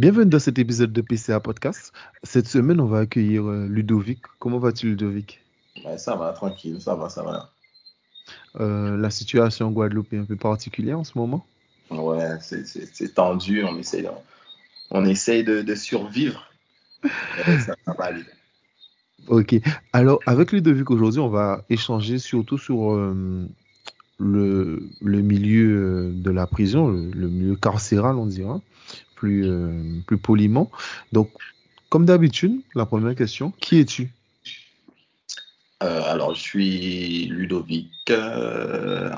Bienvenue dans cet épisode de PCA Podcast. Cette semaine, on va accueillir Ludovic. Comment vas-tu, Ludovic? Ça va, tranquille, ça va. La situation en Guadeloupe est un peu particulière en ce moment? Ouais, c'est tendu, on essaye de survivre. Ça va aller. Ok, alors avec Ludovic aujourd'hui, on va échanger surtout sur le milieu de la prison, le milieu carcéral, on dira. Plus poliment. Donc, comme d'habitude, la première question, qui es-tu ? Alors, je suis Ludovic,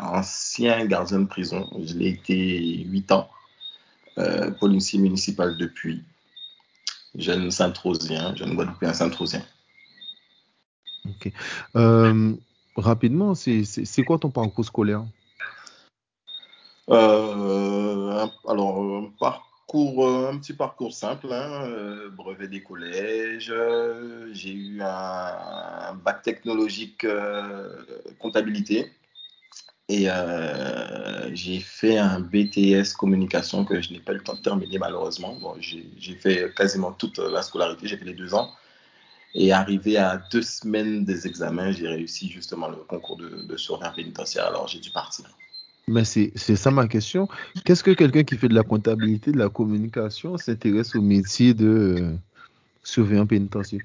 ancien gardien de prison. Je l'ai été 8 ans, policier municipal depuis. Jeune Saint-Trosien, jeune Guadeloupéen Saint-Trosien. Ok. Rapidement, c'est quoi ton parcours scolaire ? Alors, un petit parcours simple, brevet des collèges, j'ai eu un bac technologique comptabilité et j'ai fait un BTS communication que je n'ai pas eu le temps de terminer malheureusement. Bon, j'ai fait quasiment toute la scolarité, j'ai fait les 2 ans et arrivé à 2 semaines des examens, j'ai réussi justement le concours de surveillant pénitentiaire, alors j'ai dû partir. Mais c'est ça ma question. Qu'est-ce que quelqu'un qui fait de la comptabilité, de la communication, s'intéresse au métier de surveillant pénitentiaire ?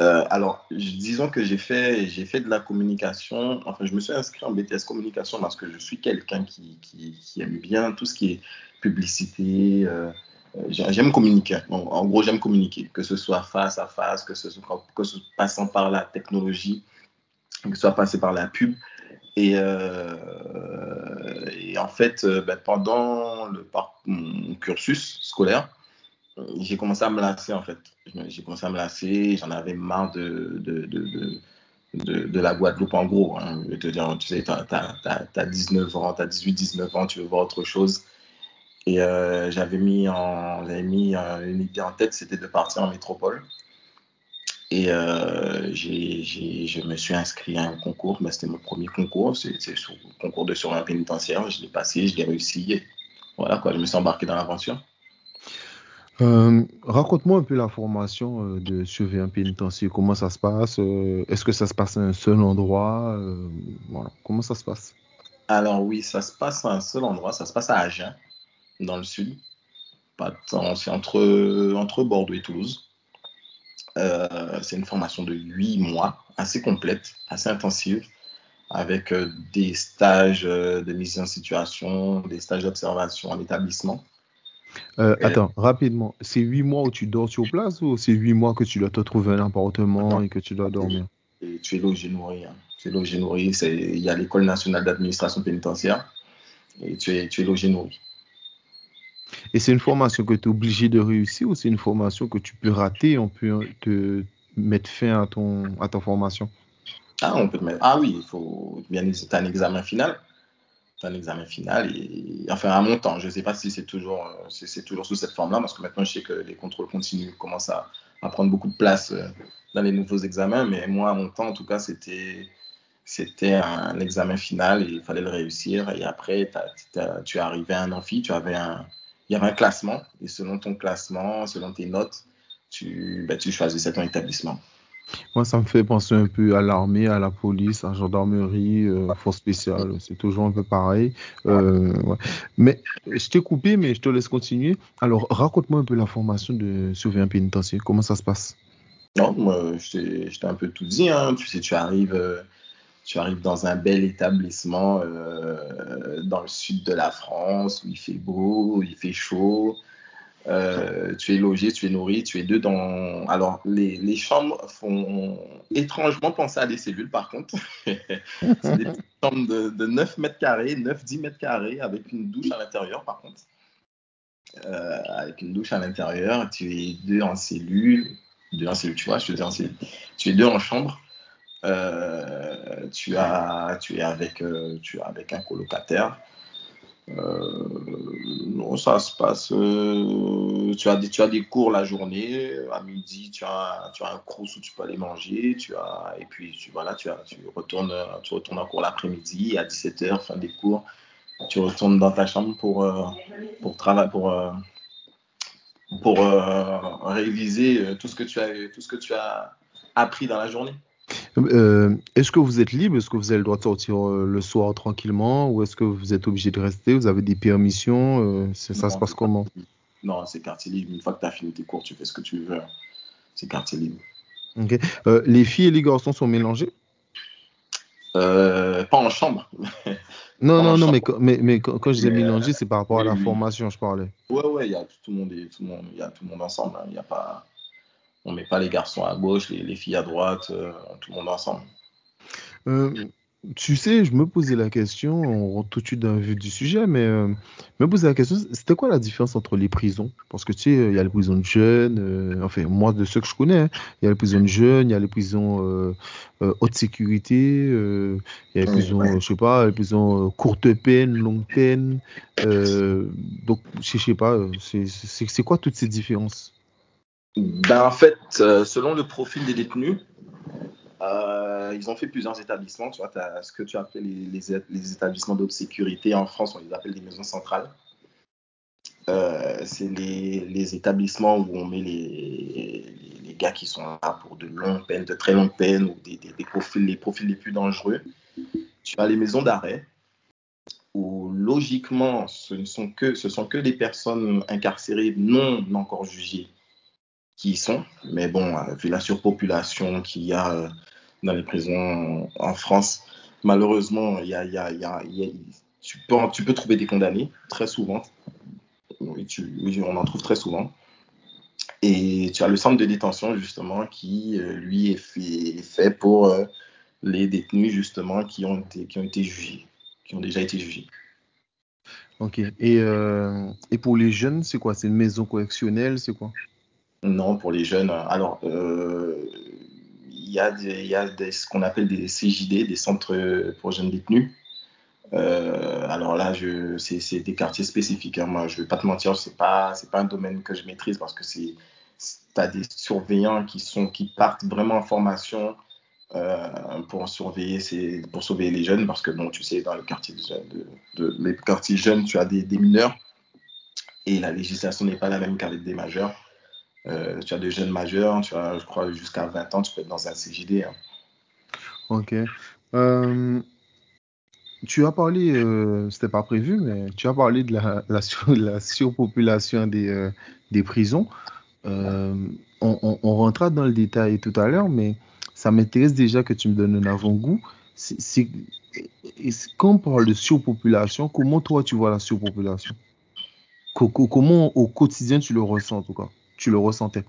Alors, disons que j'ai fait de la communication. Enfin, je me suis inscrit en BTS communication parce que je suis quelqu'un qui aime bien tout ce qui est publicité. J'aime communiquer. En gros, j'aime communiquer, que ce soit face à face, que ce soit passant par la technologie, que ce soit passé par la pub. Et en fait, pendant mon cursus scolaire, j'ai commencé à me lasser en fait. J'en avais marre de la Guadeloupe en gros. Je vais te dire, tu sais, t'as 19 ans, t'as 18-19 ans, tu veux voir autre chose. Et j'avais mis une idée en tête, c'était de partir en métropole. Et je me suis inscrit à un concours, mais c'était mon premier concours, c'est le concours de surveillant pénitentiaire, je l'ai passé, je l'ai réussi, et voilà quoi, je me suis embarqué dans l'aventure. Raconte-moi un peu la formation de surveillant pénitentiaire, comment ça se passe, est-ce que ça se passe à un seul endroit, voilà, comment ça se passe ? Alors oui, ça se passe à un seul endroit, ça se passe à Agen, dans le sud, c'est entre Bordeaux et Toulouse. C'est une formation de 8 mois, assez complète, assez intensive, avec des stages de mise en situation, des stages d'observation en établissement. Attends, rapidement, c'est 8 mois où tu dors sur place ou c'est 8 mois que tu dois te trouver un appartement et que tu dois dormir ? Et tu es logé nourri. Il y a l'École nationale d'administration pénitentiaire et tu es logé nourri. Et c'est une formation que tu es obligé de réussir ou c'est une formation que tu peux rater, on peut te mettre fin à ta formation ? Tu as un examen final. À mon temps, je ne sais pas si c'est toujours sous cette forme-là, parce que maintenant je sais que les contrôles continus commencent à prendre beaucoup de place dans les nouveaux examens, mais moi à mon temps en tout cas c'était un examen final et il fallait le réussir. Et après, tu es arrivé à un amphi, il y avait un classement. Et selon ton classement, selon tes notes, tu choisissais ton établissement. Moi, ça me fait penser un peu à l'armée, à la police, à la gendarmerie, force spéciale. C'est toujours un peu pareil. Ouais. Mais je t'ai coupé, mais je te laisse continuer. Alors, raconte-moi un peu la formation de surveillant pénitentiaire. Comment ça se passe ? Non, moi, je t'ai un peu tout dit. Tu sais, tu arrives dans un bel établissement dans le sud de la France où il fait beau, il fait chaud. Tu es logé, tu es nourri, tu es dedans. Alors, les chambres font étrangement penser à des cellules, par contre. C'est des petites chambres de 9 mètres carrés, 9-10 mètres carrés, avec une douche à l'intérieur, par contre. Tu es 2 en cellule. 2 en cellule, tu vois, je te dis en cellule. Tu es 2 en chambre. Tu es avec un colocataire. Ça se passe. Tu as des cours la journée. À midi, tu as un crous où tu peux aller manger. Tu retournes en cours l'après-midi à 17h, fin des cours. Tu retournes dans ta chambre pour travailler, pour pour réviser tout ce que tu as appris dans la journée. Est-ce que vous êtes libre? Est-ce que vous avez le droit de sortir le soir tranquillement? Ou est-ce que vous êtes obligé de rester? Vous avez des permissions? Ça se passe comment? Non, c'est quartier libre. Une fois que tu as fini tes cours, tu fais ce que tu veux. C'est quartier libre. Okay. Les filles et les garçons sont mélangés? Pas en chambre. Non, mais quand je dis mélangés, c'est par rapport à la formation, je parlais. Ouais, il y a tout le monde ensemble. Il y a pas... On ne met pas les garçons à gauche, les filles à droite, tout le monde ensemble. Tu sais, je me posais la question, on rentre tout de suite dans le vif du sujet, mais je me posais la question, c'était quoi la différence entre les prisons? Parce que tu sais, il y a les prisons de jeunes, enfin, moi, de ceux que je connais, hein, il y a les prisons de jeunes, il y a les prisons haute sécurité, il y a les prisons, je sais pas, les prisons courte peine, longue peine. Donc, je sais pas, c'est quoi toutes ces différences? Ben, en fait, selon le profil des détenus, ils ont fait plusieurs établissements. Tu vois, t'as ce que tu appelles les établissements d'haute sécurité. En France, on les appelle des maisons centrales. C'est les établissements où on met les gars qui sont là pour de longues peines, de très longues peines, ou les profils les plus dangereux. Tu as les maisons d'arrêt, où logiquement, ce ne sont que des personnes incarcérées non encore jugées qui y sont, mais bon, vu la surpopulation qu'il y a dans les prisons en France, malheureusement, tu peux trouver des condamnés très souvent, on en trouve très souvent, et tu as le centre de détention justement qui, lui, est fait pour les détenus justement qui ont déjà été jugés. Ok, et pour les jeunes, c'est quoi? C'est une maison correctionnelle, c'est quoi? Non, pour les jeunes, alors il y a ce qu'on appelle des CJD, des centres pour jeunes détenus. Alors là, c'est des quartiers spécifiques. Hein. Moi, je ne vais pas te mentir, c'est pas un domaine que je maîtrise parce que t'as des surveillants qui partent vraiment en formation pour surveiller les jeunes parce que bon, tu sais, dans le quartier les quartiers jeunes, tu as des mineurs et la législation n'est pas la même qu'avec des majeurs. Tu as des jeunes majeurs, tu as, je crois, jusqu'à 20 ans, tu peux être dans un CJD. Hein. Ok. Tu as parlé, c'était pas prévu, mais tu as parlé de la surpopulation des prisons. On rentrera dans le détail tout à l'heure, mais ça m'intéresse déjà que tu me donnes un avant-goût. Quand on parle de surpopulation, comment toi tu vois la surpopulation? Comment au quotidien tu le ressens en tout cas? Tu le ressentais?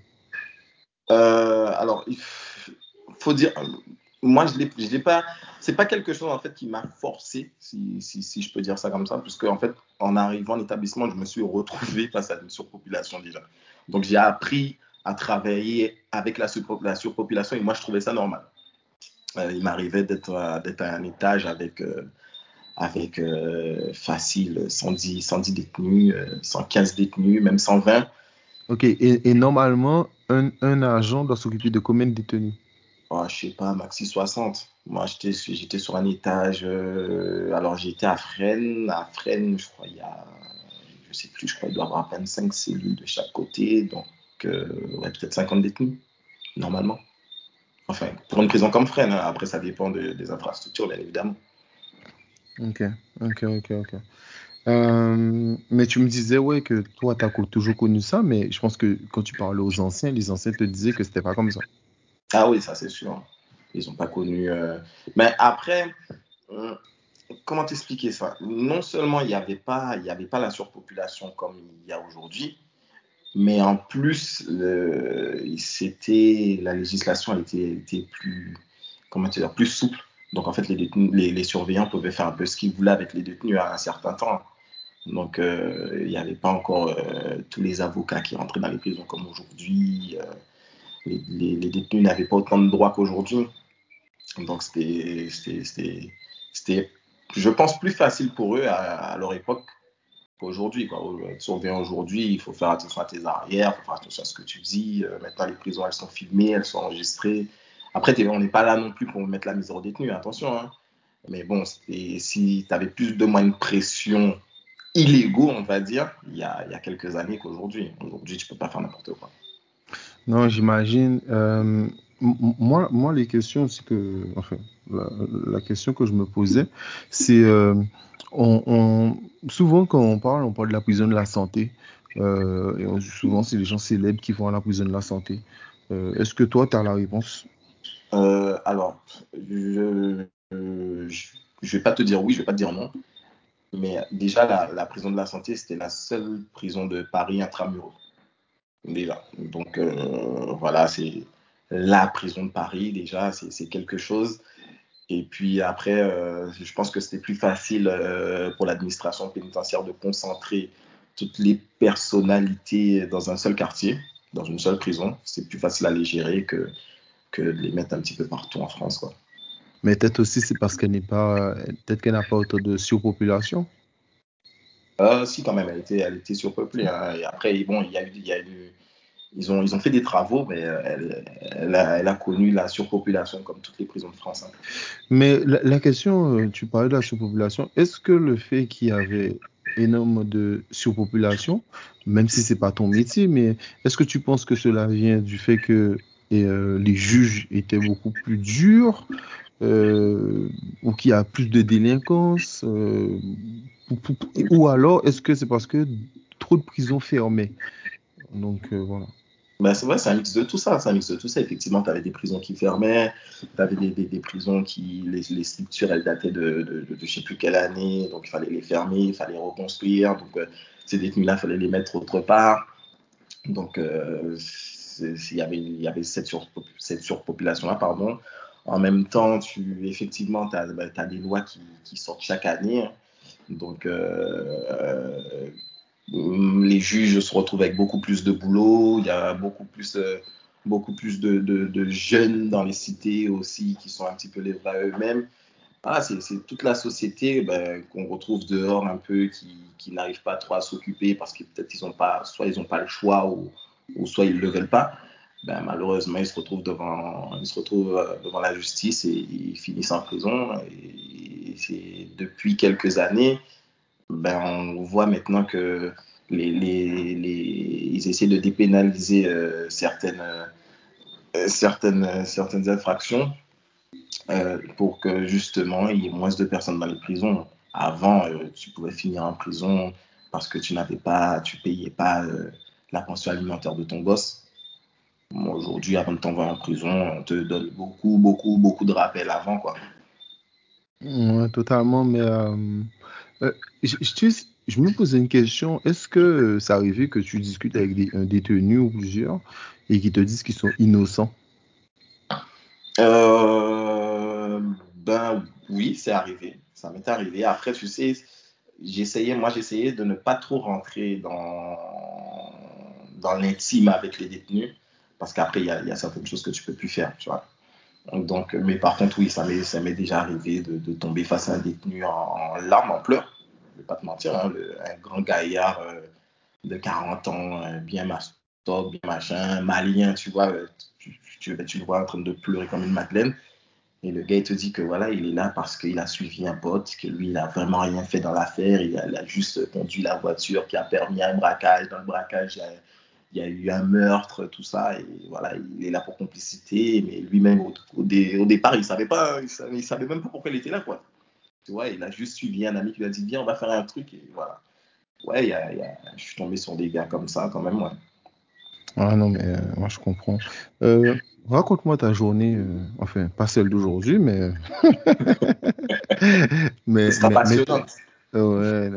Alors, il faut dire, moi, je l'ai pas, c'est pas quelque chose en fait qui m'a forcé, si je peux dire ça comme ça, puisque en fait, en arrivant à l'établissement, je me suis retrouvé face à une surpopulation déjà. Donc, j'ai appris à travailler avec la surpopulation et moi, je trouvais ça normal. Il m'arrivait d'être à un étage avec facile 110 détenus, 115 détenus, même 120. Ok, et normalement, un agent doit s'occuper de combien de détenus? Oh, je ne sais pas, maxi 60. Moi, j'étais sur un étage. Alors, j'étais à Fresnes. À Fresnes, je crois, il doit y avoir 25 cellules de chaque côté. Donc, peut-être 50 détenus, normalement. Enfin, pour une prison comme Fresnes. Hein. Après, ça dépend des infrastructures, bien évidemment. Ok. Mais tu me disais que toi t'as toujours connu ça, mais je pense que quand tu parlais aux anciens, les anciens te disaient que c'était pas comme ça. Ah oui, ça c'est sûr, ils ont pas connu mais après comment t'expliquer ça? Non seulement il y avait pas la surpopulation comme il y a aujourd'hui, mais en plus la législation était plus, comment tu veux dire, plus souple. Donc en fait les surveillants pouvaient faire un peu ce qu'ils voulaient avec les détenus à un certain temps. Donc, il n'y avait pas encore tous les avocats qui rentraient dans les prisons comme aujourd'hui. Les détenus n'avaient pas autant de droits qu'aujourd'hui. Donc, c'était, je pense, plus facile pour eux à leur époque qu'aujourd'hui. Être surveillant aujourd'hui, il faut faire attention à tes arrières, il faut faire attention à ce que tu dis. Maintenant, les prisons, elles sont filmées, elles sont enregistrées. Après, on n'est pas là non plus pour mettre la misère aux détenus, attention. Hein. Mais bon, si tu avais plus de moyens de pression illégaux, on va dire, il y a quelques années qu'aujourd'hui. Aujourd'hui, tu peux pas faire n'importe quoi. Non, j'imagine. Moi, les questions, c'est que, enfin, la question que je me posais, c'est souvent quand on parle de la prison de la santé, et on dit souvent c'est les gens célèbres qui vont à la prison de la santé. Est-ce que toi, tu as la réponse? Alors, je vais pas te dire oui, je vais pas te dire non. Mais déjà, la prison de la santé, c'était la seule prison de Paris intramuros. Déjà. Donc, voilà, c'est la prison de Paris, déjà, c'est quelque chose. Et puis après, je pense que c'était plus facile pour l'administration pénitentiaire de concentrer toutes les personnalités dans un seul quartier, dans une seule prison. C'est plus facile à les gérer que de les mettre un petit peu partout en France, quoi. Mais peut-être aussi, c'est parce qu'elle n'a pas autant de surpopulation. Si, quand même, elle était surpeuplée. Hein. Et après, bon, ils ont fait des travaux, mais elle a connu la surpopulation comme toutes les prisons de France. Hein. Mais la question, tu parlais de la surpopulation, est-ce que le fait qu'il y avait énorme de surpopulation, même si ce n'est pas ton métier, mais est-ce que tu penses que cela vient du fait que les juges étaient beaucoup plus durs, ou qu'il y a plus de délinquance, ou alors est-ce que c'est parce que trop de prisons fermées? Donc voilà. Ben, c'est vrai, c'est un mix de tout ça. Effectivement, tu avais des prisons qui fermaient, tu avais des prisons qui, les structures, elles dataient de je ne sais plus quelle année, donc il fallait les fermer, il fallait reconstruire. Donc ces détenus-là, il fallait les mettre autre part. Donc il y avait cette surpopulation-là, pardon. En même temps, effectivement, tu as des lois qui sortent chaque année. Donc, les juges se retrouvent avec beaucoup plus de boulot. Il y a beaucoup plus de jeunes dans les cités aussi qui sont un petit peu livrés à eux-mêmes. Ah, c'est toute la société qu'on retrouve dehors un peu qui n'arrive pas trop à s'occuper parce que peut-être ils n'ont pas le choix ou soit ils ne le veulent pas. Ben, malheureusement, ils se retrouvent devant la justice et ils finissent en prison. Et c'est depuis quelques années, on voit maintenant que ils essaient de dépénaliser certaines infractions pour que justement il y ait moins de personnes dans les prisons. Avant, tu pouvais finir en prison parce que tu payais pas la pension alimentaire de ton gosse. Aujourd'hui, avant de t'envoyer en prison, on te donne beaucoup, beaucoup, beaucoup de rappels avant, quoi. Oui, totalement, mais je me posais une question. Est-ce que ça arrivait que tu discutes avec un détenu ou plusieurs et qu'ils te disent qu'ils sont innocents? Oui, c'est arrivé. Ça m'est arrivé. Après, tu sais, j'essayais de ne pas trop rentrer dans l'intime avec les détenus. Parce qu'après, il y a certaines choses que tu ne peux plus faire, tu vois. Donc, mais par contre, oui, ça m'est déjà arrivé de tomber face à un détenu en larmes, en pleurs. Je ne vais pas te mentir, hein, un grand gaillard de 40 ans, bien mastoc, bien machin, malien, tu vois. Tu le vois en train de pleurer comme une madeleine. Et le gars, il te dit que voilà, il est là parce qu'il a suivi un pote, que lui, il n'a vraiment rien fait dans l'affaire. Il a juste conduit la voiture qui a permis un braquage. Dans le braquage, il y a eu un meurtre, tout ça, et voilà, il est là pour complicité, mais lui-même, au départ, il savait même pas pourquoi il était là, quoi. Tu vois, il a juste suivi un ami qui lui a dit, viens, on va faire un truc, et voilà. Ouais, je suis tombé sur des gars comme ça, quand même, ouais. Ah non, mais moi, je comprends. Raconte-moi ta journée, enfin, pas celle d'aujourd'hui, mais... mais passionnant. Ouais,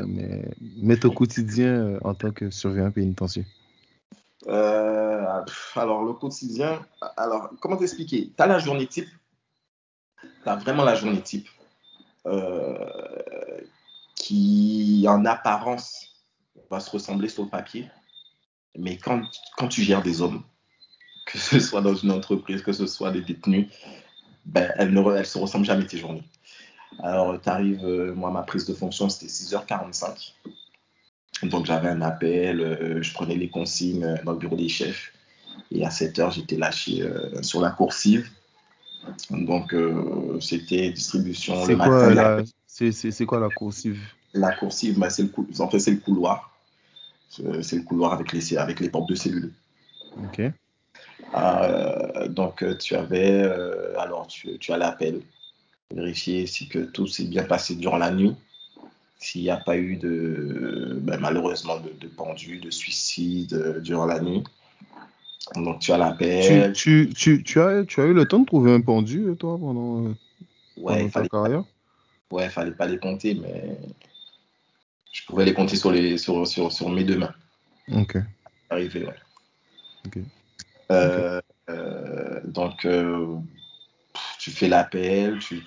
mais ton quotidien en tant que surveillant pénitentiaire. Alors le quotidien, alors comment t'expliquer, t'as la journée type, t'as vraiment la journée type qui en apparence va se ressembler sur le papier, mais quand tu gères des hommes, que ce soit dans une entreprise, que ce soit des détenus, elles se ressemblent jamais tes journées. Alors t'arrives, moi ma prise de fonction c'était 6h45. Donc, j'avais un appel, je prenais les consignes dans le bureau des chefs. Et à 7h, j'étais lâché sur la coursive. Donc, c'était distribution le matin. C'est quoi la coursive? La coursive, bah, c'est le couloir. C'est le couloir avec les portes de cellules. Ok. Donc, tu avais... alors, tu as l'appel. Vérifier si que tout s'est bien passé durant la nuit. S'il n'y a pas eu, malheureusement, de pendus, de suicides durant la nuit. Donc, tu as l'appel. Tu as eu le temps de trouver un pendu, toi, pendant ta carrière? Ouais, il ne fallait pas les compter, mais je pouvais les compter sur mes deux mains. Ok. Arrivé, ouais. Ok. Donc, tu fais l'appel, tu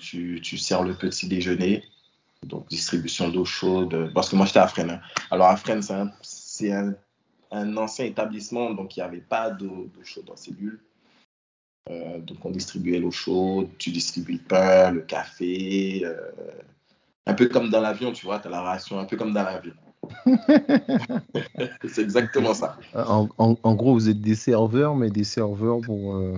sers le petit déjeuner, donc distribution d'eau chaude. Parce que moi, j'étais à Fresnes. Hein. Alors, à Fresnes, c'est un ancien établissement, donc il n'y avait pas d'eau chaude en cellule. Donc, on distribuait l'eau chaude, tu distribues le pain, le café. Un peu comme dans l'avion, tu vois, tu as la ration, un peu comme dans l'avion. C'est exactement ça. En gros, vous êtes des serveurs, mais des serveurs pour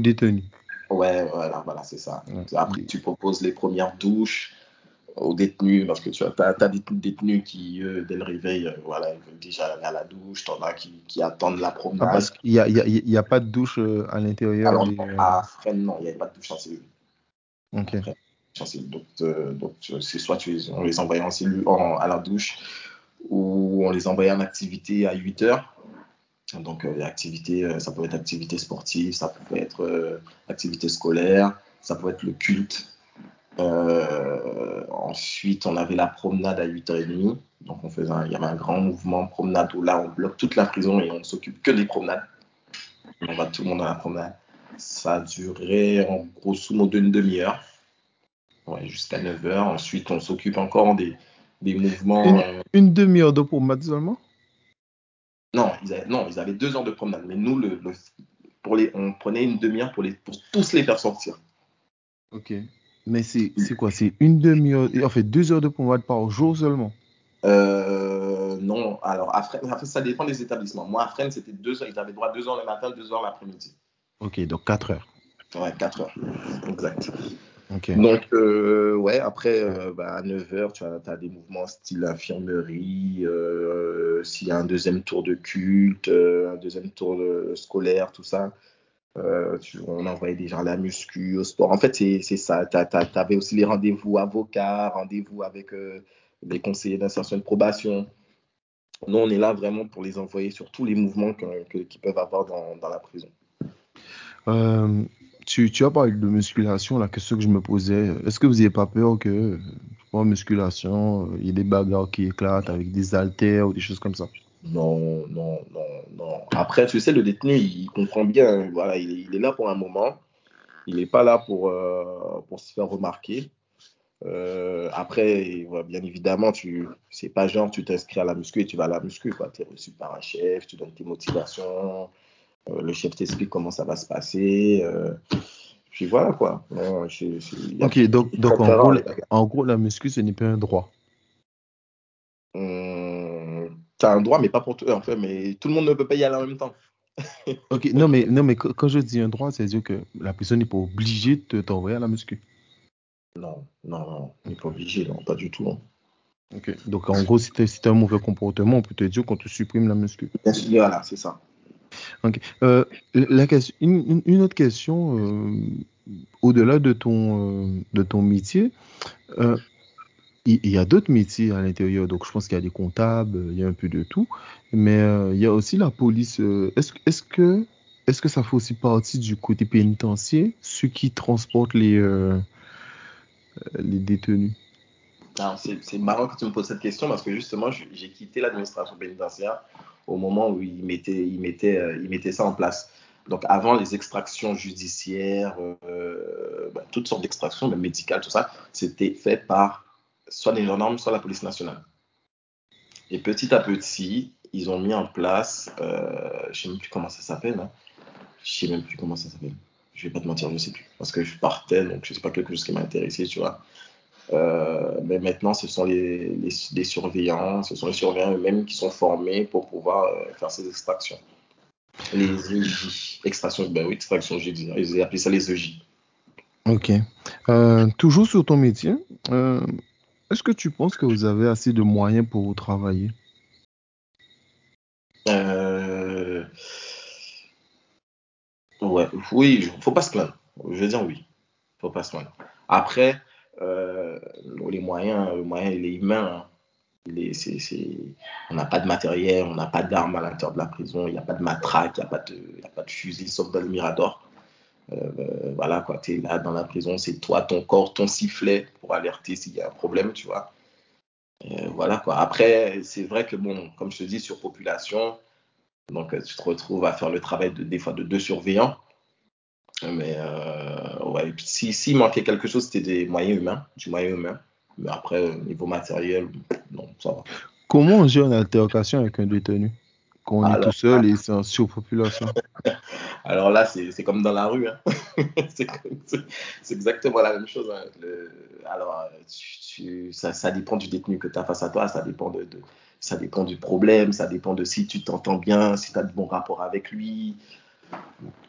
détenus. Ouais, voilà, c'est ça. Ouais. Après, tu proposes les premières douches aux détenus, parce que tu as des détenus qui, dès le réveil, ils veulent déjà aller à la douche, t'en as qui attendent la promenade. Ah, parce qu'il n'y a pas de douche à l'intérieur. Alors, à Fresnes, non, il n'y a pas de douche en cellule. Ok. Après, donc, c'est soit on les envoie en cellule, à la douche, ou on les envoie en activité à 8 heures. Donc, activité, ça peut être activité sportive, ça peut être activité scolaire, ça peut être le culte. Ensuite, on avait la promenade à 8h30. Donc, il y avait un grand mouvement promenade où là, on bloque toute la prison et on ne s'occupe que des promenades. On va tout le monde à la promenade. Ça durait en grosso modo une demi-heure, jusqu'à 9h. Ensuite, on s'occupe encore des mouvements. Une demi-heure de promenade seulement ? Non, ils avaient 2 heures de promenade, mais nous, on prenait une demi-heure pour tous les faire sortir. Ok, mais c'est quoi? C'est une demi-heure, en fait 2 heures de promenade par jour seulement? Non, alors à Fresnes, ça dépend des établissements. Moi, à Fresnes, c'était 2 heures, ils avaient droit à 2 heures le matin, 2 heures l'après-midi. Ok, donc 4 heures. Ouais, 4 heures, exact. Okay. Donc, après, à 9h, tu as des mouvements style infirmerie, s'il y a un deuxième tour de culte, un deuxième tour scolaire, tout ça, on envoyait des gens à la muscu, au sport. En fait, c'est ça. Tu avais aussi les rendez-vous avocats, rendez-vous avec des conseillers d'insertion et de probation. Nous, on est là vraiment pour les envoyer sur tous les mouvements qu'ils peuvent avoir dans la prison. Tu as parlé de musculation, la question que je me posais, est-ce que vous n'avez pas peur que, en musculation, il y ait des bagarres qui éclatent avec des haltères ou des choses comme ça? Non. Après, tu sais, le détenu, il comprend bien, il est là pour un moment, il n'est pas là pour se faire remarquer. Après, bien évidemment, c'est pas genre tu t'inscris à la muscu et tu vas à la muscu, quoi. Tu es reçu par un chef, tu donnes tes motivations... le chef t'explique comment ça va se passer. Puis voilà, quoi. Non, ok, donc en gros, la muscu, ce n'est pas un droit. Tu as un droit, mais pas pour tout. En fait, mais tout le monde ne peut pas y aller en même temps. Ok, non, mais quand je dis un droit, c'est-à-dire que la personne n'est pas obligée de t'envoyer à la muscu. Non, elle n'est pas obligée, non, pas du tout. Hein. Ok, donc en gros, si tu as un mauvais comportement, on peut te dire qu'on te supprime la muscu. Voilà, c'est ça. Okay. Une autre question, au-delà de ton métier, il y a d'autres métiers à l'intérieur, donc je pense qu'il y a des comptables, il y a un peu de tout, mais il y a aussi la police. Est-ce que ça fait aussi partie du côté pénitentiaire, ceux qui transportent les détenus? Alors, c'est marrant que tu me poses cette question parce que justement, j'ai quitté l'administration pénitentiaire au moment où ils mettaient ça en place. Donc, avant, les extractions judiciaires, toutes sortes d'extractions, même médicales, tout ça, c'était fait par soit les gendarmes, soit la police nationale. Et petit à petit, ils ont mis en place, je ne sais même plus comment ça s'appelle. Je ne vais pas te mentir, je ne sais plus. Parce que je partais, donc je ne sais pas quelque chose qui m'a intéressé, tu vois. Mais maintenant, ce sont les surveillants, eux-mêmes qui sont formés pour pouvoir faire ces extractions. Les EJ, extraction judiciaire, ils appellent ça les EJ. Ok. Toujours sur ton métier, Est-ce que tu penses que vous avez assez de moyens pour vous travailler ? Ouais, oui, faut pas se plaindre. Je veux dire oui, faut pas se plaindre. Après, les moyens, il est humain. Hein. On n'a pas de matériel, on n'a pas d'armes à l'intérieur de la prison, il n'y a pas de matraque, il n'y a pas de fusil, sauf dans le Mirador. Voilà quoi, t'es là dans la prison, c'est toi, ton corps, ton sifflet pour alerter s'il y a un problème, tu vois. Voilà quoi. Après, c'est vrai que bon, comme je te dis, surpopulation, donc tu te retrouves à faire le travail des fois de deux surveillants. Mais ouais, s'il manquait quelque chose, c'était du moyen humain. Mais après, au niveau matériel, non, ça va. Comment on gère une altercation avec un détenu quand on est tout seul et c'est en surpopulation? Alors là, c'est comme dans la rue. Hein. c'est exactement la même chose. Hein. Ça dépend du détenu que tu as face à toi, ça dépend du problème, ça dépend de si tu t'entends bien, si tu as de bons rapports avec lui.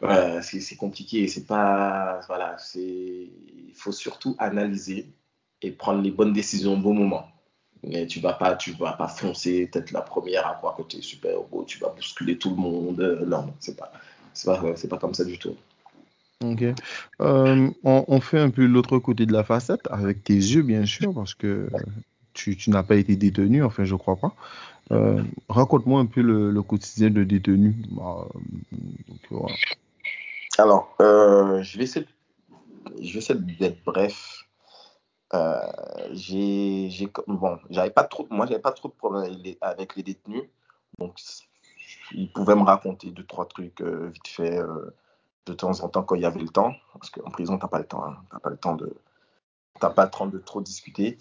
C'est compliqué. C'est pas, voilà, il faut surtout analyser et prendre les bonnes décisions au bon moment. Mais tu vas pas foncer peut-être la première à croire que tu es super beau, tu vas bousculer tout le monde. Non, c'est pas comme ça du tout. Ok. On fait un peu l'autre côté de la facette avec tes yeux, bien sûr, parce que tu n'as pas été détenu, enfin je crois pas. Raconte-moi un peu le quotidien de détenu. Voilà. Alors, je vais essayer d'être bref. J'avais pas trop de problèmes avec les détenus, donc ils pouvaient me raconter deux trois trucs vite fait de temps en temps quand il y avait le temps, parce qu'en prison t'as pas le temps, hein. t'as pas le temps de trop discuter,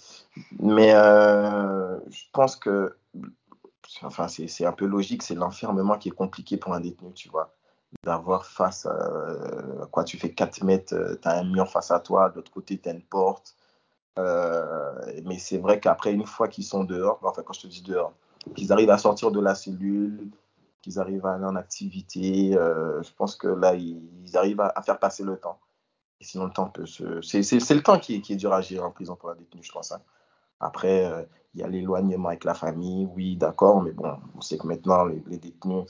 mais je pense que enfin c'est un peu logique, c'est l'enfermement qui est compliqué pour un détenu, tu vois, d'avoir face à quoi tu fais 4 mètres, t'as un mur face à toi, de l'autre côté t'as une porte. Mais c'est vrai qu'après, une fois qu'ils sont dehors, enfin quand je te dis dehors, qu'ils arrivent à sortir de la cellule, qu'ils arrivent à aller en activité, je pense que là ils arrivent à faire passer le temps. Et sinon le temps peut se... c'est le temps qui est dur à gérer en prison pour la détenue, je pense, hein. Après il y a l'éloignement avec la famille, oui d'accord, mais bon, on sait que maintenant les détenus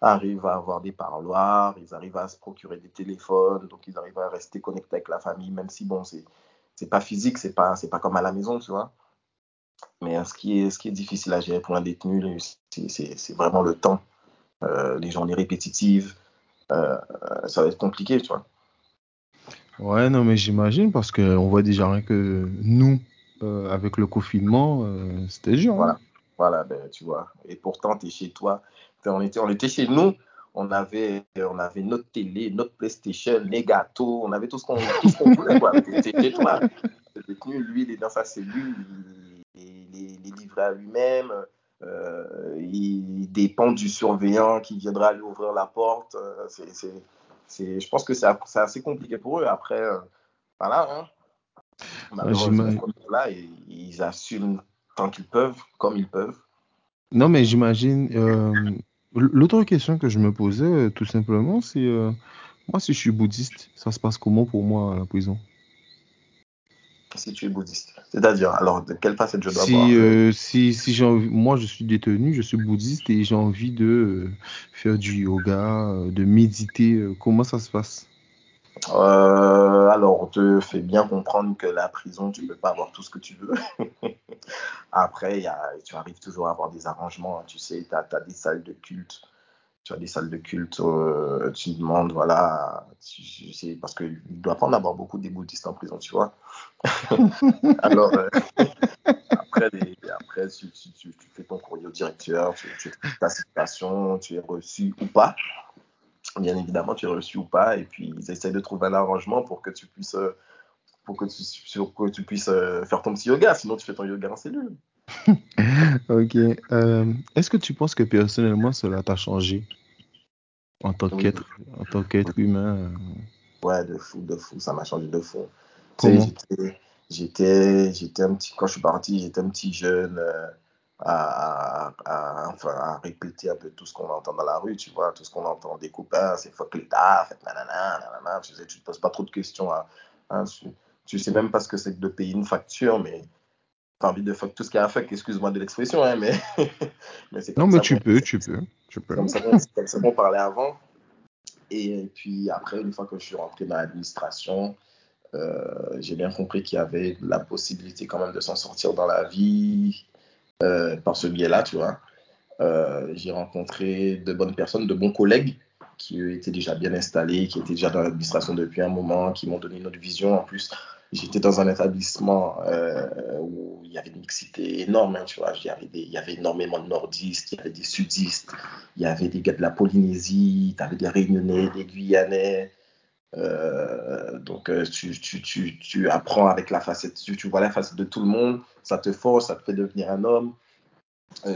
arrivent à avoir des parloirs, ils arrivent à se procurer des téléphones, donc ils arrivent à rester connectés avec la famille, même si bon c'est pas physique, c'est pas comme à la maison, tu vois. Mais ce qui est difficile à gérer pour un détenu, c'est vraiment le temps, les journées répétitives, ça va être compliqué, tu vois. Ouais, non, mais j'imagine, parce qu'on voit déjà rien que nous, avec le confinement, c'était dur. Voilà, hein. Voilà, ben, tu vois. Et pourtant, t'es chez toi, on était chez nous. On avait notre télé, notre PlayStation, les gâteaux, on avait tout ce qu'on voulait, quoi. C'était chez toi. Le détenu, lui, il est dans sa cellule, il est livré à lui-même, il dépend du surveillant qui viendra lui ouvrir la porte. Je pense que c'est assez compliqué pour eux. Après, voilà. Hein. Là, ils assument tant qu'ils peuvent, comme ils peuvent. Non, mais j'imagine... L'autre question que je me posais, tout simplement, c'est moi, si je suis bouddhiste, ça se passe comment pour moi à la prison? Si tu es bouddhiste, c'est-à-dire, alors, de quelle facette je dois voir? Si j'ai envie, moi, je suis détenu, je suis bouddhiste et j'ai envie de faire du yoga, de méditer, comment ça se passe? Alors, on te fait bien comprendre que la prison, tu ne peux pas avoir tout ce que tu veux. Après, tu arrives toujours à avoir des arrangements. Hein, tu sais, tu as des salles de culte. Tu as des salles de culte, tu demandes, voilà. Parce qu'il ne doit pas en avoir beaucoup des bouddhistes en prison, tu vois. Alors, après tu fais ton courrier au directeur, tu expliques ta situation, tu es reçu ou pas. Bien évidemment, tu es reçu ou pas, et puis ils essayent de trouver un arrangement pour que tu puisses faire ton petit yoga, sinon tu fais ton yoga en cellule. Ok. Est-ce que tu penses que personnellement cela t'a changé en tant qu'être humain? Ouais, de fou, ça m'a changé de fou. Comment? J'étais un petit, quand je suis parti, j'étais un petit jeune. À répéter un peu tout ce qu'on entend dans la rue, tu vois, tout ce qu'on entend des copains, c'est fuck l'État, fait nanana, nanana, tu sais, tu te poses pas trop de questions, hein, tu sais même pas ce que c'est que de payer une facture, mais Enfin, envie de fuck tout ce qui est à fuck, excuse-moi de l'expression, hein, mais... mais c'est comme non, mais ça, tu peux. Comme ça qu'on parlait avant. Et puis après, une fois que je suis rentré dans l'administration, j'ai bien compris qu'il y avait la possibilité quand même de s'en sortir dans la vie par ce biais-là, tu vois. J'ai rencontré de bonnes personnes, de bons collègues qui étaient déjà bien installés, qui étaient déjà dans l'administration depuis un moment, qui m'ont donné une autre vision. En plus, j'étais dans un établissement où il y avait une mixité énorme, hein, tu vois. Il y avait énormément de nordistes, il y avait des sudistes, il y avait des gars de la Polynésie, tu avais des Réunionnais, des Guyanais. Donc, tu apprends avec la facette, tu vois la facette de tout le monde, ça te force, ça te fait devenir un homme.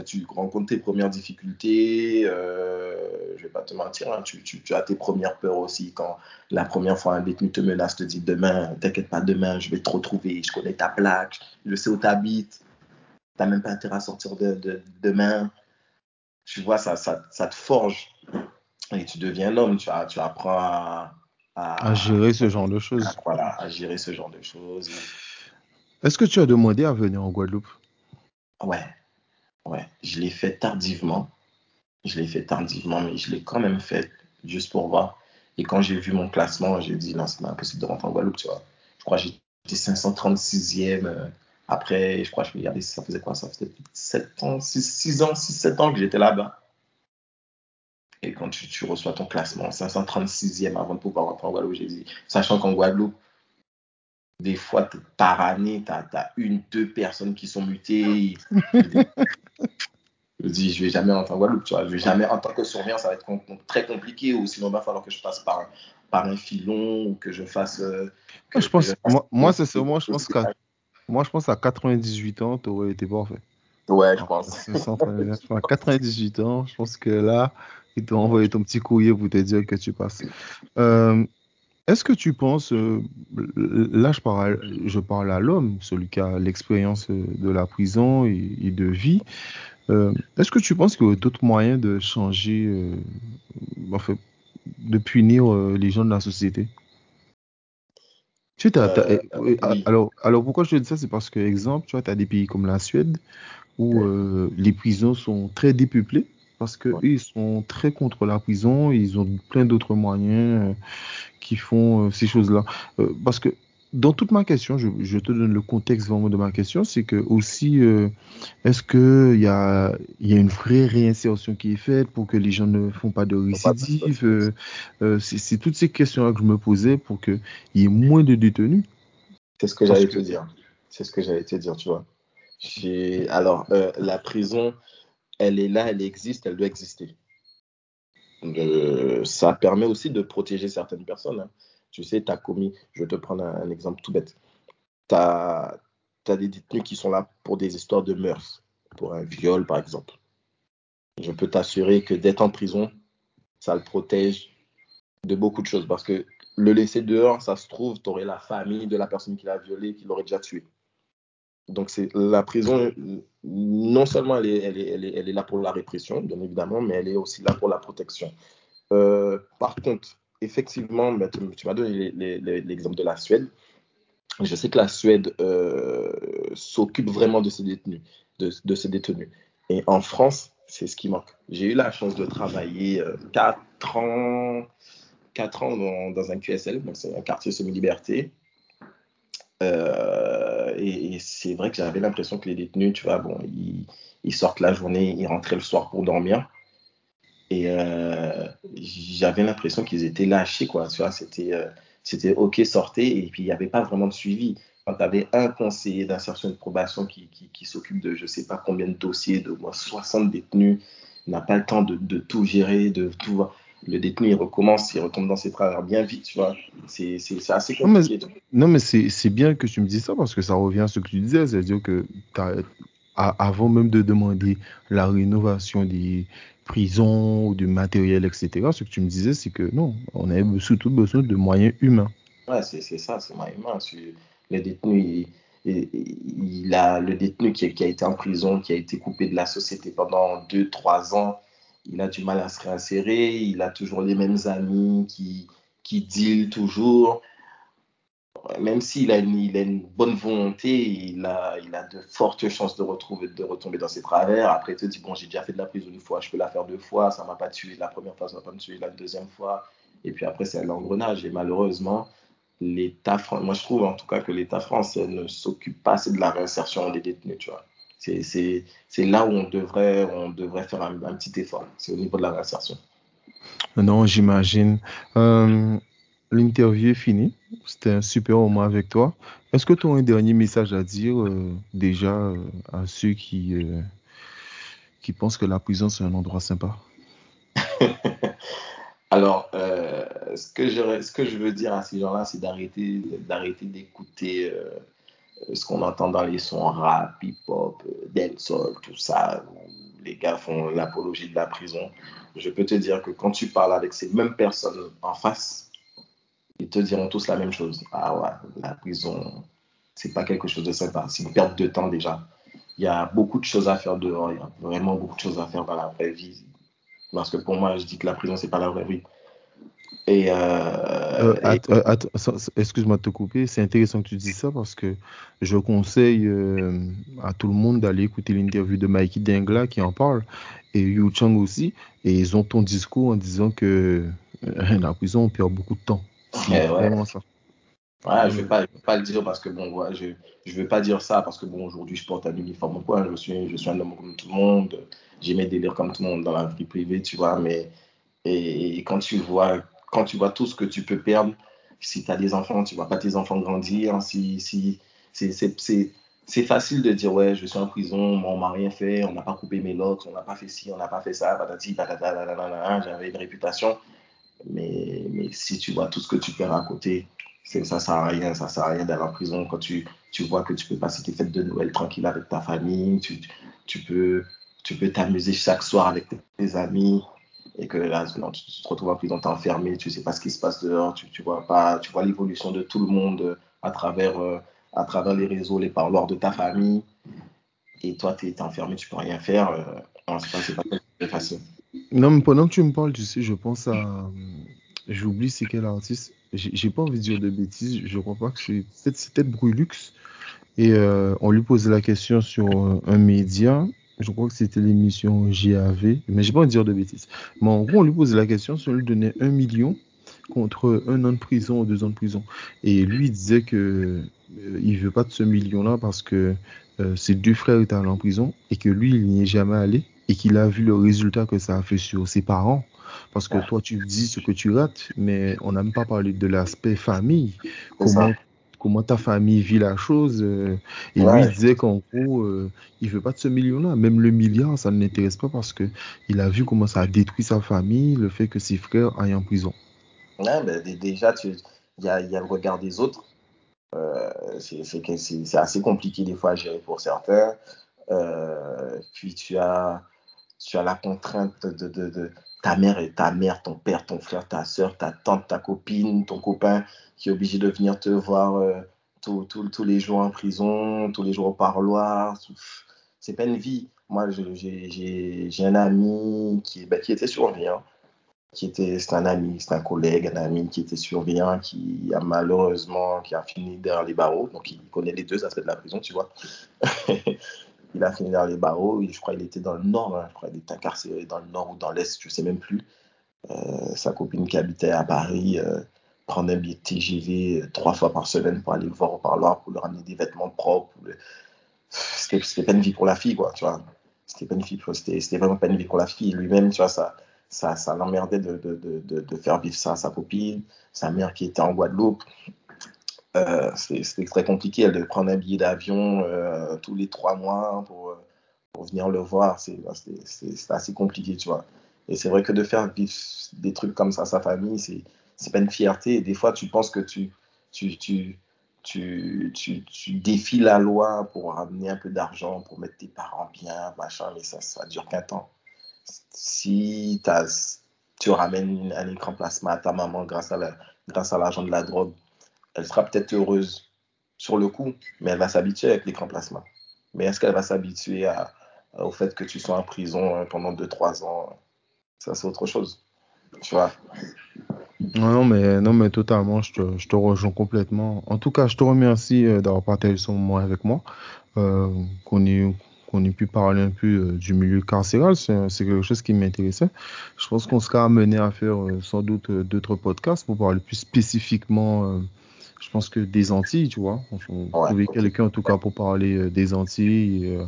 Tu rencontres tes premières difficultés, je vais pas te mentir, hein, tu as tes premières peurs aussi. Quand la première fois un détenu te menace, te dit demain, t'inquiète pas, demain je vais te retrouver, je connais ta plaque, je sais où t'habites, t'as même pas intérêt à sortir de demain. Tu vois, ça te forge et tu deviens un homme, tu apprends à gérer ce genre de choses. À gérer ce genre de choses. Est-ce que tu as demandé à venir en Guadeloupe? Ouais, je l'ai fait tardivement, mais je l'ai quand même fait, juste pour voir. Et quand j'ai vu mon classement, j'ai dit non, c'est pas impossible de rentrer en Guadeloupe, tu vois. Je crois que j'étais 536e. Après, je crois que je regardais, ça faisait quoi? Ça faisait 6-7 ans que j'étais là-bas. Et quand tu reçois ton classement, 536e avant de pouvoir rentrer en Guadeloupe, j'ai dit, sachant qu'en Guadeloupe, des fois, par année, tu as 1-2 personnes qui sont mutées. Je dis, je ne vais jamais rentrer en Guadeloupe, tu vois. Je vais jamais, en tant que surveillant, ça va être très compliqué. Ou sinon, il va falloir que je passe par un filon ou que je fasse... Moi, je pense qu'à 98 ans, tu aurais été parfait. Ouais, je pense. À 98 ans, je pense que là, ils t'ont envoyé ton petit courrier pour te dire que tu passes. Est-ce que tu penses, là je parle à l'homme, celui qui a l'expérience de la prison et de vie, est-ce que tu penses qu'il y a d'autres moyens de changer, enfin, de punir les gens de la société? Alors pourquoi je te dis ça, c'est parce que, exemple, tu vois, tu as des pays comme la Suède où les prisons sont très dépeuplées. Parce qu'eux, ils sont très contre la prison, ils ont plein d'autres moyens qui font ces choses-là. Parce que dans toute ma question, je te donne le contexte vraiment de ma question, c'est que aussi, est-ce qu'il y a une vraie réinsertion qui est faite pour que les gens ne font pas de récidive? C'est toutes ces questions-là que je me posais pour qu'il y ait moins de détenus. C'est ce que j'allais te dire, tu vois. Alors, la prison... Elle est là, elle existe, elle doit exister. Ça permet aussi de protéger certaines personnes. Hein. Tu sais, tu as commis, je vais te prendre un exemple tout bête. Tu as des détenus qui sont là pour des histoires de mœurs, pour un viol par exemple. Je peux t'assurer que d'être en prison, ça le protège de beaucoup de choses. Parce que le laisser dehors, ça se trouve, tu aurais la famille de la personne qui l'a violée, qui l'aurait déjà tué. Donc, la prison, non seulement elle est là pour la répression, bien évidemment, mais elle est aussi là pour la protection. Par contre, effectivement, tu m'as donné l'exemple de la Suède. Je sais que la Suède s'occupe vraiment de ses détenus. De ses détenus. Et en France, c'est ce qui manque. J'ai eu la chance de travailler 4 ans dans un QSL, donc c'est un quartier semi-liberté. Et c'est vrai que j'avais l'impression que les détenus, tu vois, bon, ils sortent la journée, ils rentraient le soir pour dormir. Et j'avais l'impression qu'ils étaient lâchés, quoi. Tu vois, c'était OK, sortez. Et puis, il n'y avait pas vraiment de suivi. Quand tu avais un conseiller d'insertion et de probation qui s'occupe de je ne sais pas combien de dossiers, de moins 60 détenus, n'a pas le temps de tout gérer, de tout voir. Le détenu, il recommence, il retombe dans ses travers bien vite, tu vois. C'est assez compliqué. Non, mais c'est bien que tu me dises ça, parce que ça revient à ce que tu disais. C'est-à-dire que avant même de demander la rénovation des prisons ou du matériel, etc., ce que tu me disais, c'est que non, on avait surtout besoin de moyens humains. Ouais, c'est ça, c'est moyens humains. Les détenus, le détenu qui a été en prison, qui a été coupé de la société pendant 2-3 ans, il a du mal à se réinsérer, il a toujours les mêmes amis qui deal toujours. même s'il a une bonne volonté, il a de fortes chances de retomber dans ses travers. Après, il te dit, bon, j'ai déjà fait de la prison une fois, je peux la faire deux fois, ça ne m'a pas tué la première fois, ça ne m'a pas tué la deuxième fois. Et puis après, c'est un engrenage. Et malheureusement, l'État français, moi je trouve en tout cas que l'État français ne s'occupe pas assez de la réinsertion des détenus, tu vois. C'est là où on devrait faire un petit effort, c'est au niveau de la réinsertion. Non, j'imagine. L'interview est finie. C'était un super moment avec toi. Est-ce que tu as un dernier message à dire déjà à ceux qui pensent que la prison, c'est un endroit sympa? Alors, ce que je veux dire à ces gens-là, c'est d'arrêter d'écouter ce qu'on entend dans les sons rap, hip-hop, dancehall, tout ça. Les gars font l'apologie de la prison. Je peux te dire que quand tu parles avec ces mêmes personnes en face, ils te diront tous la même chose. Ah ouais, la prison, c'est pas quelque chose de sympa. C'est une perte de temps déjà. Il y a beaucoup de choses à faire dehors. Il y a vraiment beaucoup de choses à faire dans la vraie vie. Parce que pour moi, je dis que la prison, c'est pas la vraie vie. Et excuse-moi de te couper, c'est intéressant que tu dises ça parce que je conseille à tout le monde d'aller écouter l'interview de Mikey Dengla qui en parle et Yu Chang aussi, et ils ont ton discours en disant que la prison on perd beaucoup de temps. C'est vraiment ça. Ouais, je vais pas le dire parce que bon, ouais, je vais pas dire ça parce que bon, aujourd'hui je porte un uniforme ou quoi, je suis un homme comme tout le monde, j'ai mes délires comme tout le monde dans la vie privée, tu vois, mais et quand tu vois tout ce que tu peux perdre, si tu as des enfants, tu ne vois pas tes enfants grandir. C'est facile de dire, ouais, je suis en prison, on ne m'a rien fait, on n'a pas coupé mes locks, on n'a pas fait ci, on n'a pas fait ça, patati, patata, nanana, j'avais une réputation. Mais si tu vois tout ce que tu perds à côté, ça ne sert à rien, ça ne sert à rien d'aller en prison. Quand tu vois que tu peux passer tes fêtes de Noël tranquille avec ta famille, tu peux t'amuser chaque soir avec tes amis. Et que là, non, tu te retrouves en prison, t'es enfermé, tu ne sais pas ce qui se passe dehors, tu vois l'évolution de tout le monde à travers les réseaux, les parloirs de ta famille. Et toi, tu es enfermé, tu ne peux rien faire. En ce moment, c'est pas très facile. Non, mais pendant que tu me parles, tu sais, je pense à... J'oublie c'est quel artiste. J'ai pas envie de dire de bêtises. Je crois pas que c'est peut-être Brûlux. Et on lui posait la question sur un média... Je crois que c'était l'émission GAV, mais j'ai pas envie de dire de bêtises. Mais en gros, on lui posait la question si on lui donnait 1 million contre 1 an de prison ou 2 ans de prison. Et lui, il disait qu'il ne veut pas de ce million-là parce que ses 2 frères étaient allés en prison et que lui, il n'y est jamais allé et qu'il a vu le résultat que ça a fait sur ses parents. Parce que toi, tu dis ce que tu rates, mais on n'a même pas parlé de l'aspect famille. Comment ta famille vit la chose. Et ouais. Lui, il disait qu'en gros, il ne veut pas de ce million-là. Même le milliard, ça ne l'intéresse pas parce qu'il a vu comment ça a détruit sa famille, le fait que ses frères aillent en prison. Ouais, ben, déjà, il y a le regard des autres. C'est assez compliqué des fois à gérer pour certains. Puis tu as la contrainte de ta mère, ton père, ton frère, ta soeur, ta tante, ta copine, ton copain qui est obligé de venir te voir tous les jours en prison, tous les jours au parloir. C'est pas une vie. Moi, j'ai un ami qui était surveillant. C'est un ami, c'est un collègue, un ami qui était surveillant, qui a malheureusement fini derrière les barreaux. Donc, il connaît les 2 aspects de la prison, tu vois. Il a fini dans les barreaux, je crois qu'il était dans le nord, hein. Je crois qu'il était incarcéré dans le nord ou dans l'est, je ne sais même plus. Sa copine qui habitait à Paris prenait un billet de TGV 3 fois par semaine pour aller le voir au parloir, pour lui ramener des vêtements propres. C'était pas une vie pour la fille, quoi, tu vois. C'était vraiment pas une vie pour la fille. Lui-même, tu vois, ça l'emmerdait de faire vivre ça à sa copine, sa mère qui était en Guadeloupe. C'était très compliqué. Elle devait prendre un billet d'avion tous les 3 mois pour venir le voir. C'est assez compliqué, tu vois. Et c'est vrai que de faire vivre des trucs comme ça à sa famille, c'est pas une fierté. Et des fois, tu penses que tu défies la loi pour ramener un peu d'argent, pour mettre tes parents bien, machin, mais ça dure qu'un temps. Si tu ramènes un écran plasma à ta maman grâce à l'argent de la drogue, elle sera peut-être heureuse sur le coup, mais elle va s'habituer avec l'écran plasma. Mais est-ce qu'elle va s'habituer au fait que tu sois en prison pendant 2-3 ans ? Ça, c'est autre chose. Tu vois ? Non, mais totalement, je te rejoins complètement. En tout cas, je te remercie d'avoir partagé ce moment avec moi, qu'on ait pu parler un peu du milieu carcéral. C'est quelque chose qui m'intéressait. Je pense qu'on sera amené à faire sans doute d'autres podcasts pour parler plus spécifiquement, je pense que des Antilles, tu vois. On trouvait quelqu'un en tout cas pour parler des Antilles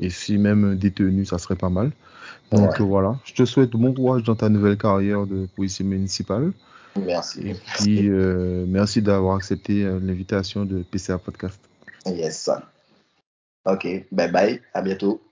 et si même détenu, ça serait pas mal. Donc voilà, je te souhaite bon courage dans ta nouvelle carrière de policier municipal. Merci. Et puis merci d'avoir accepté l'invitation de PCA Podcast. Yes. Ok, bye bye, à bientôt.